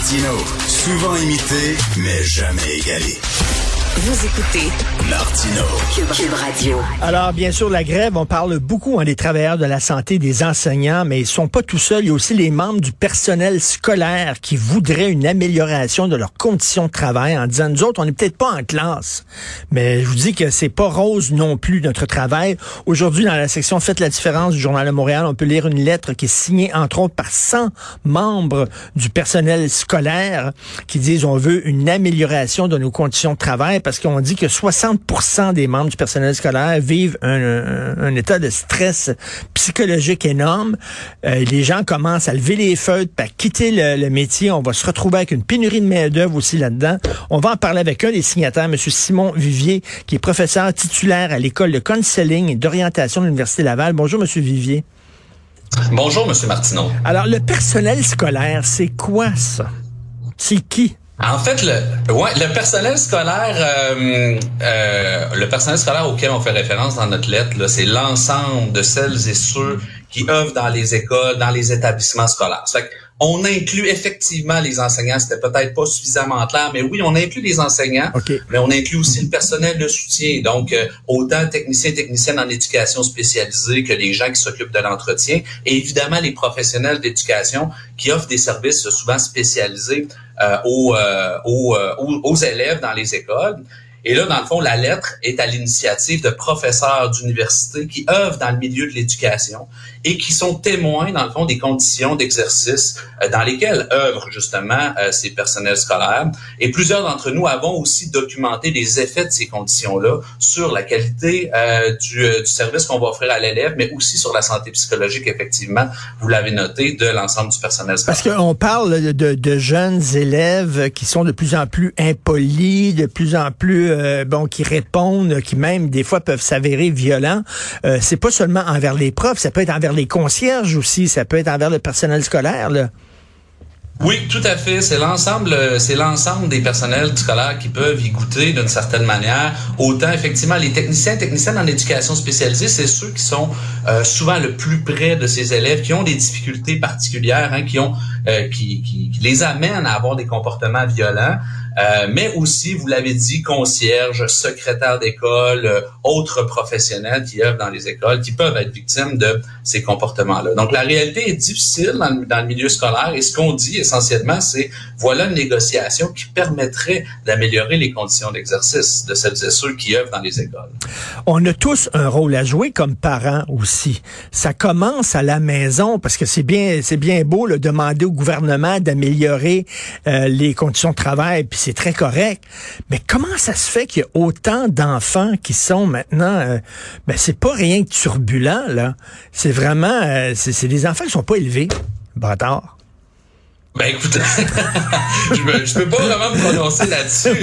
Martineau, souvent imité, mais jamais égalé. Vous écoutez Martineau, Cube Radio. Alors, bien sûr, la grève, on parle beaucoup des travailleurs de la santé, des enseignants, mais ils sont pas tout seuls. Il y a aussi les membres du personnel scolaire qui voudraient une amélioration de leurs conditions de travail en disant, nous autres, on n'est peut-être pas en classe, mais je vous dis que c'est pas rose non plus, notre travail. Aujourd'hui, dans la section Faites la différence du Journal de Montréal, on peut lire une lettre qui est signée, entre autres, par 100 membres du personnel scolaire qui disent, on veut une amélioration de nos conditions de travail, parce qu'on dit que 60% des membres du personnel scolaire vivent un état de stress psychologique énorme. Les gens commencent à lever les feutres, à quitter le métier. On va se retrouver avec une pénurie de main-d'œuvre aussi là-dedans. On va en parler avec un des signataires, M. Simon Viviers, qui est professeur titulaire à l'École de counseling et d'orientation de l'Université Laval. Bonjour, M. Viviers. Bonjour, M. Martineau. Alors, le personnel scolaire, c'est quoi ça? C'est qui? En fait, le personnel scolaire auquel on fait référence dans notre lettre, là, c'est l'ensemble de celles et ceux qui œuvrent dans les écoles, dans les établissements scolaires. Ça fait qu'on inclut effectivement les enseignants, c'était peut-être pas suffisamment clair, mais oui, on inclut les enseignants, okay. Mais on inclut aussi le personnel de soutien, donc autant techniciens et techniciennes en éducation spécialisée que les gens qui s'occupent de l'entretien, et évidemment les professionnels d'éducation qui offrent des services souvent spécialisés aux élèves dans les écoles. Et là, dans le fond, la lettre est à l'initiative de professeurs d'université qui œuvrent dans le milieu de l'éducation et qui sont témoins, dans le fond, des conditions d'exercice dans lesquelles œuvrent justement ces personnels scolaires. Et plusieurs d'entre nous avons aussi documenté les effets de ces conditions-là sur la qualité du service qu'on va offrir à l'élève, mais aussi sur la santé psychologique, effectivement, vous l'avez noté, de l'ensemble du personnel scolaire. Parce qu'on parle de jeunes élèves qui sont de plus en plus impolis, de plus en plus... qui répondent, qui même des fois peuvent s'avérer violents. C'est pas seulement envers les profs, ça peut être envers les concierges aussi, ça peut être envers le personnel scolaire, là. Oui, tout à fait. C'est l'ensemble des personnels scolaires qui peuvent y goûter d'une certaine manière. Autant, effectivement, les techniciens et techniciennes en éducation spécialisée, c'est ceux qui sont souvent le plus près de ces élèves, qui ont des difficultés particulières, hein, qui les amènent à avoir des comportements violents. Mais aussi, vous l'avez dit, concierges, secrétaires d'école, autres professionnels qui œuvrent dans les écoles, qui peuvent être victimes de ces comportements-là. Donc, la réalité est difficile dans le milieu scolaire, et ce qu'on dit essentiellement, c'est voilà une négociation qui permettrait d'améliorer les conditions d'exercice de celles et ceux qui œuvrent dans les écoles. On a tous un rôle à jouer comme parents aussi. Ça commence à la maison, parce que c'est bien beau de demander au gouvernement d'améliorer les conditions de travail, puis c'est très correct. Mais comment ça se fait qu'il y a autant d'enfants qui sont maintenant... c'est pas rien que turbulent, là. C'est vraiment... c'est des enfants qui sont pas élevés. Bâtard. Ben écoutez, je peux pas vraiment me prononcer là-dessus,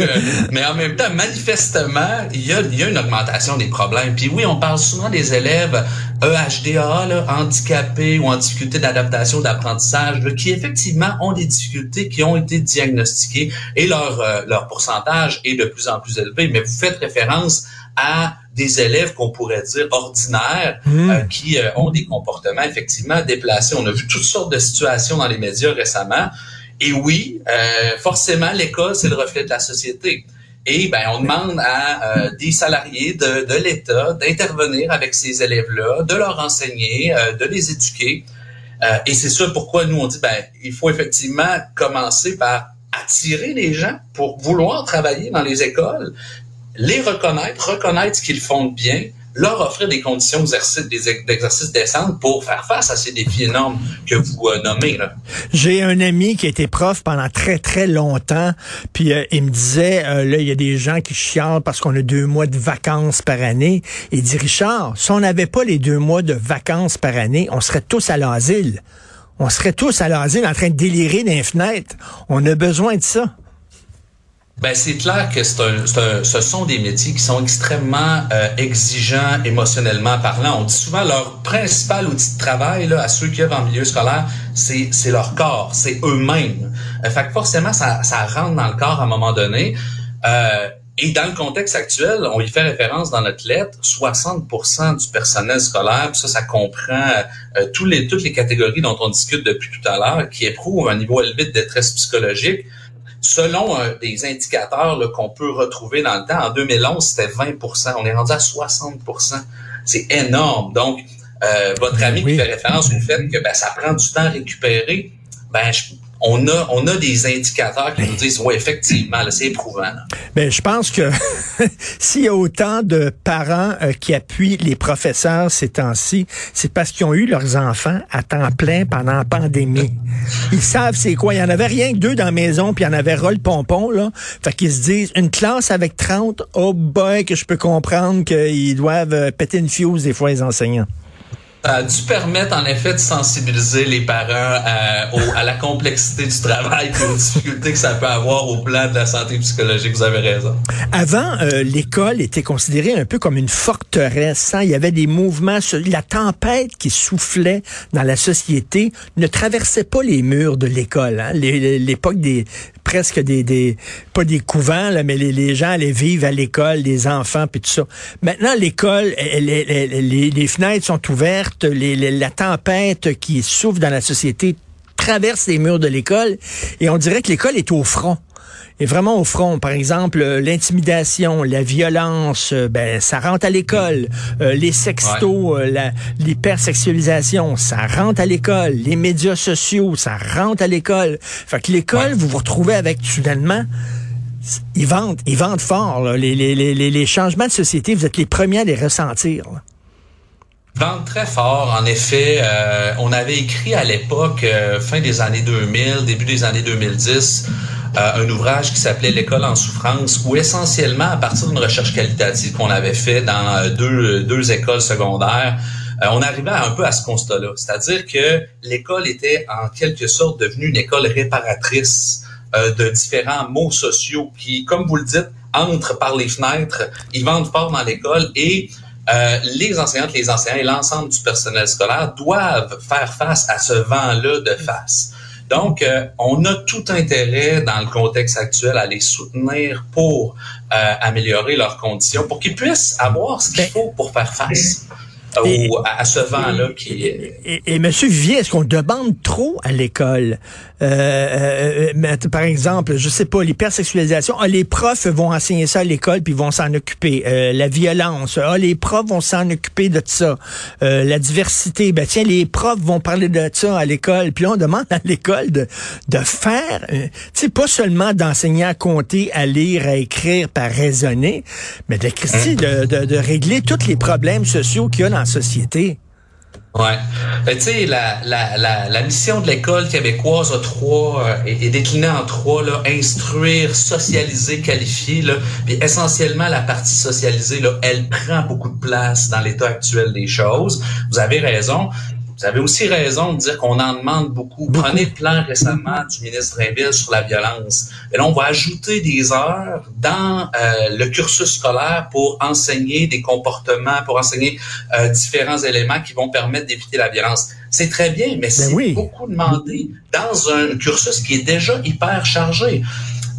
mais en même temps, manifestement, il y a une augmentation des problèmes. Puis oui, on parle souvent des élèves EHDAA, là, handicapés ou en difficulté d'adaptation d'apprentissage, là, qui effectivement ont des difficultés qui ont été diagnostiquées, et leur pourcentage est de plus en plus élevé. Mais vous faites référence à des élèves qu'on pourrait dire ordinaires, qui ont des comportements effectivement déplacés. On a vu toutes sortes de situations dans les médias récemment. Et oui, forcément, l'école, c'est le reflet de la société. Et on demande à des salariés de l'État d'intervenir avec ces élèves-là, de leur enseigner, de les éduquer. Et c'est ça pourquoi nous, on dit il faut effectivement commencer par attirer les gens pour vouloir travailler dans les écoles, les reconnaître ce qu'ils font de bien, leur offrir des conditions d'exercice décentes pour faire face à ces défis énormes que vous nommez, là. J'ai un ami qui a été prof pendant très, très longtemps, puis il me disait, là, il y a des gens qui chialent parce qu'on a 2 mois de vacances par année. Il dit, Richard, si on n'avait pas les 2 mois de vacances par année, on serait tous à l'asile. On serait tous à l'asile en train de délirer dans les fenêtres. On a besoin de ça. C'est clair que ce sont des métiers qui sont extrêmement exigeants émotionnellement parlant. On dit souvent leur principal outil de travail là à ceux qui vivent en milieu scolaire, c'est leur corps, c'est eux-mêmes. Fait que forcément ça rentre dans le corps à un moment donné. Et dans le contexte actuel, on y fait référence dans notre lettre, 60% du personnel scolaire, ça comprend toutes les catégories dont on discute depuis tout à l'heure, qui éprouvent un niveau élevé de détresse psychologique, selon des indicateurs là, qu'on peut retrouver dans le temps. En 2011, c'était 20%. On est rendu à 60%. C'est énorme. Donc, votre ami qui fait référence au fait que ça prend du temps à récupérer, on a des indicateurs qui nous disent, oui, effectivement, là, c'est éprouvant. Là. Bien, je pense que s'il y a autant de parents qui appuient les professeurs ces temps-ci, c'est parce qu'ils ont eu leurs enfants à temps plein pendant la pandémie. Ils savent c'est quoi. Il n'y en avait rien que 2 dans la maison, puis il y en avait ras le pompon, là. Fait qu'ils se disent, une classe avec 30, oh boy, que je peux comprendre qu'ils doivent péter une fuse des fois, les enseignants. Ça a dû permettre, en effet, de sensibiliser les parents à la complexité du travail et aux difficultés que ça peut avoir au plan de la santé psychologique. Vous avez raison. Avant, l'école était considérée un peu comme une forteresse. Hein? Il y avait des mouvements, la tempête qui soufflait dans la société ne traversait pas les murs de l'école. Hein? L'époque pas des couvents, là, mais les gens allaient vivre à l'école, les enfants, puis tout ça. Maintenant, l'école, les fenêtres sont ouvertes. La tempête qui souffle dans la société traverse les murs de l'école et on dirait que l'école est au front. Et vraiment au front, par exemple, l'intimidation, la violence, ça rentre à l'école. Les sextos, l'hypersexualisation, ça rentre à l'école. Les médias sociaux, ça rentre à l'école. Fait que l'école, vous vous retrouvez avec, soudainement, ils vendent fort. Là. Les changements de société, vous êtes les premiers à les ressentir. Là. Vente très fort, en effet. On avait écrit à l'époque, fin des années 2000, début des années 2010, un ouvrage qui s'appelait « L'école en souffrance » où essentiellement, à partir d'une recherche qualitative qu'on avait fait dans deux écoles secondaires, on arrivait un peu à ce constat-là. C'est-à-dire que l'école était en quelque sorte devenue une école réparatrice de différents maux sociaux qui, comme vous le dites, entrent par les fenêtres, ils vendent fort dans l'école et... les enseignantes, les enseignants et l'ensemble du personnel scolaire doivent faire face à ce vent-là de face. Donc, on a tout intérêt dans le contexte actuel à les soutenir pour améliorer leurs conditions, pour qu'ils puissent avoir ce qu'il faut pour faire face à ce vent-là qui est... Et M. Viviers, est-ce qu'on demande trop à l'école? Par exemple, je sais pas, l'hypersexualisation, les profs vont enseigner ça à l'école puis vont s'en occuper. La violence, les profs vont s'en occuper de ça. La diversité, les profs vont parler de ça à l'école. Puis là, on demande à l'école de faire, pas seulement d'enseigner à compter, à lire, à écrire, par raisonner, mais de régler tous les problèmes sociaux qu'il y a dans la société. Ouais. Tu sais, la mission de l'école québécoise a 3 est déclinée en 3 là, instruire, socialiser, qualifier là, puis essentiellement la partie socialisée là, elle prend beaucoup de place dans l'état actuel des choses. Vous avez raison. Vous avez aussi raison de dire qu'on en demande beaucoup. Prenez le plan récemment du ministre Rainville sur la violence. Et là, on va ajouter des heures dans le cursus scolaire pour enseigner des comportements, pour enseigner différents éléments qui vont permettre d'éviter la violence. C'est très bien, mais c'est beaucoup demandé dans un cursus qui est déjà hyper chargé.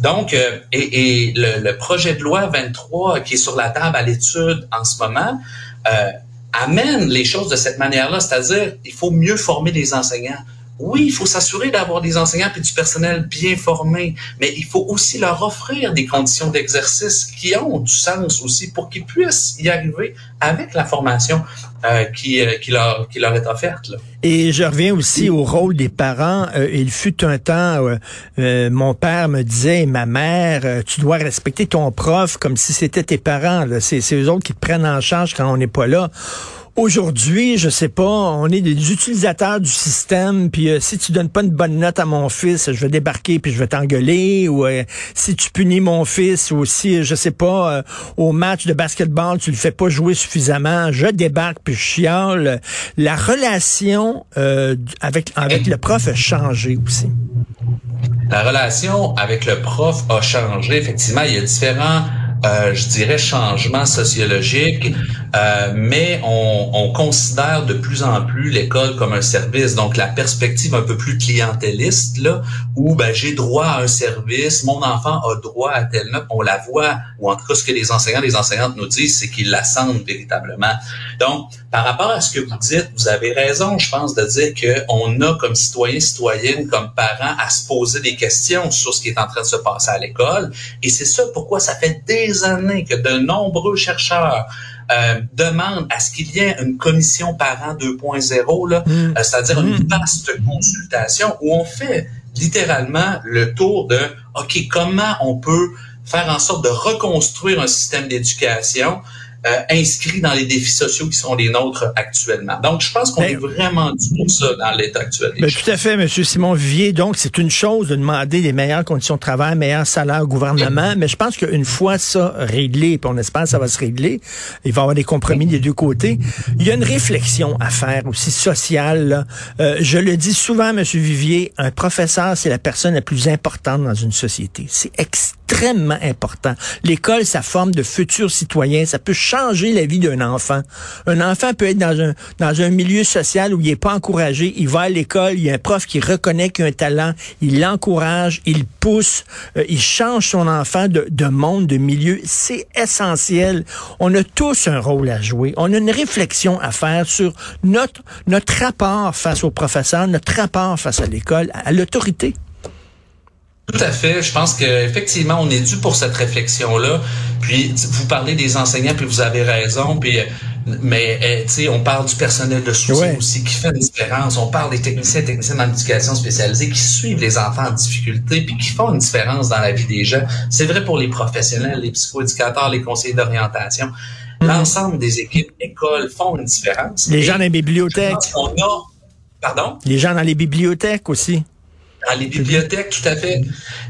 Donc, et le projet de loi 23 qui est sur la table à l'étude en ce moment... amène les choses de cette manière-là, c'est-à-dire il faut mieux former les enseignants. Oui, il faut s'assurer d'avoir des enseignants et du personnel bien formés, mais il faut aussi leur offrir des conditions d'exercice qui ont du sens aussi pour qu'ils puissent y arriver avec la formation qui leur est offerte. Là. Et je reviens aussi au rôle des parents. Il fut un temps, mon père me disait, ma mère, tu dois respecter ton prof comme si c'était tes parents. Là. C'est eux autres qui te prennent en charge quand on n'est pas là. Aujourd'hui, je sais pas, on est des utilisateurs du système, puis si tu donnes pas une bonne note à mon fils, je vais débarquer puis je vais t'engueuler, ou si tu punis mon fils, ou si, je sais pas, au match de basketball, tu le fais pas jouer suffisamment, je débarque puis je chiale. La relation avec le prof a changé aussi. La relation avec le prof a changé, effectivement. Il y a différents... je dirais, changements sociologiques. mais on considère de plus en plus l'école comme un service. Donc, la perspective un peu plus clientéliste, là, où ben, j'ai droit à un service, mon enfant a droit à telle note, on la voit, ou en tout cas, ce que les enseignants et les enseignantes nous disent, c'est qu'ils la sentent véritablement. Donc, par rapport à ce que vous dites, vous avez raison, je pense, de dire qu'on a comme citoyen, citoyenne, comme parents, à se poser des questions sur ce qui est en train de se passer à l'école. Et c'est ça pourquoi ça fait des années que de nombreux chercheurs demande à ce qu'il y ait une commission parents 2.0, là, c'est-à-dire une vaste consultation où on fait littéralement le tour de « OK, comment on peut faire en sorte de reconstruire un système d'éducation inscrit dans les défis sociaux qui sont les nôtres actuellement. » Donc, je pense qu'on est vraiment dû pour ça dans l'état actuel. Ben, tout à fait, M. Simon Viviers. Donc, c'est une chose de demander les meilleures conditions de travail, meilleurs salaires au gouvernement, mais je pense qu'une fois ça réglé, puis on espère que ça va se régler, il va y avoir des compromis des deux côtés. Il y a une réflexion à faire aussi sociale, là. Je le dis souvent, M. Viviers, un professeur, c'est la personne la plus importante dans une société. C'est extrêmement important. L'école, ça forme de futurs citoyens, ça peut changer la vie d'un enfant. Un enfant peut être dans un milieu social où il n'est pas encouragé, il va à l'école, il y a un prof qui reconnaît qu'il a un talent, il l'encourage, il pousse, il change son enfant de monde, de milieu. C'est essentiel. On a tous un rôle à jouer. On a une réflexion à faire sur notre rapport face au professeur, notre rapport face à l'école, à l'autorité. Tout à fait. Je pense qu'effectivement, on est dû pour cette réflexion-là. Puis, vous parlez des enseignants, puis vous avez raison. Puis, mais, tu sais, on parle du personnel de soutien aussi qui fait une différence. On parle des techniciens et techniciennes en éducation spécialisée qui suivent les enfants en difficulté puis qui font une différence dans la vie des gens. C'est vrai pour les professionnels, les psychoéducateurs, les conseillers d'orientation. L'ensemble des équipes d'école font une différence. Les gens dans les bibliothèques. Pardon? Les gens dans les bibliothèques aussi. Dans les bibliothèques, tout à fait.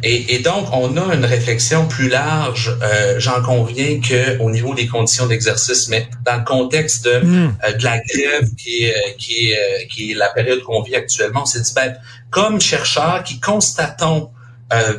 Et donc, on a une réflexion plus large, j'en conviens, qu'au niveau des conditions d'exercice, mais dans le contexte de la grève qui est la période qu'on vit actuellement, on s'est dit, ben, comme chercheurs qui constatons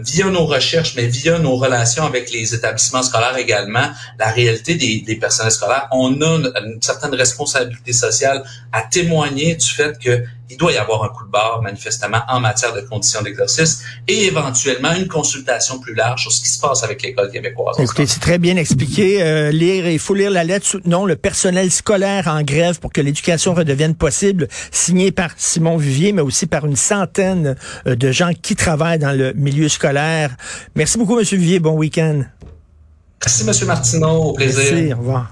via nos recherches, mais via nos relations avec les établissements scolaires également, la réalité des personnels scolaires, on a une certaine responsabilité sociale à témoigner du fait qu'il doit y avoir un coup de barre, manifestement, en matière de conditions d'exercice et éventuellement une consultation plus large sur ce qui se passe avec l'école québécoise. Écoutez, c'est très bien expliqué. Il faut lire la lettre soutenant le personnel scolaire en grève pour que l'éducation redevienne possible, signée par Simon Viviers, mais aussi par une centaine de gens qui travaillent dans le milieu scolaire. Merci beaucoup, M. Viviers. Bon week-end. Merci, M. Martineau. Au plaisir. Merci, au revoir.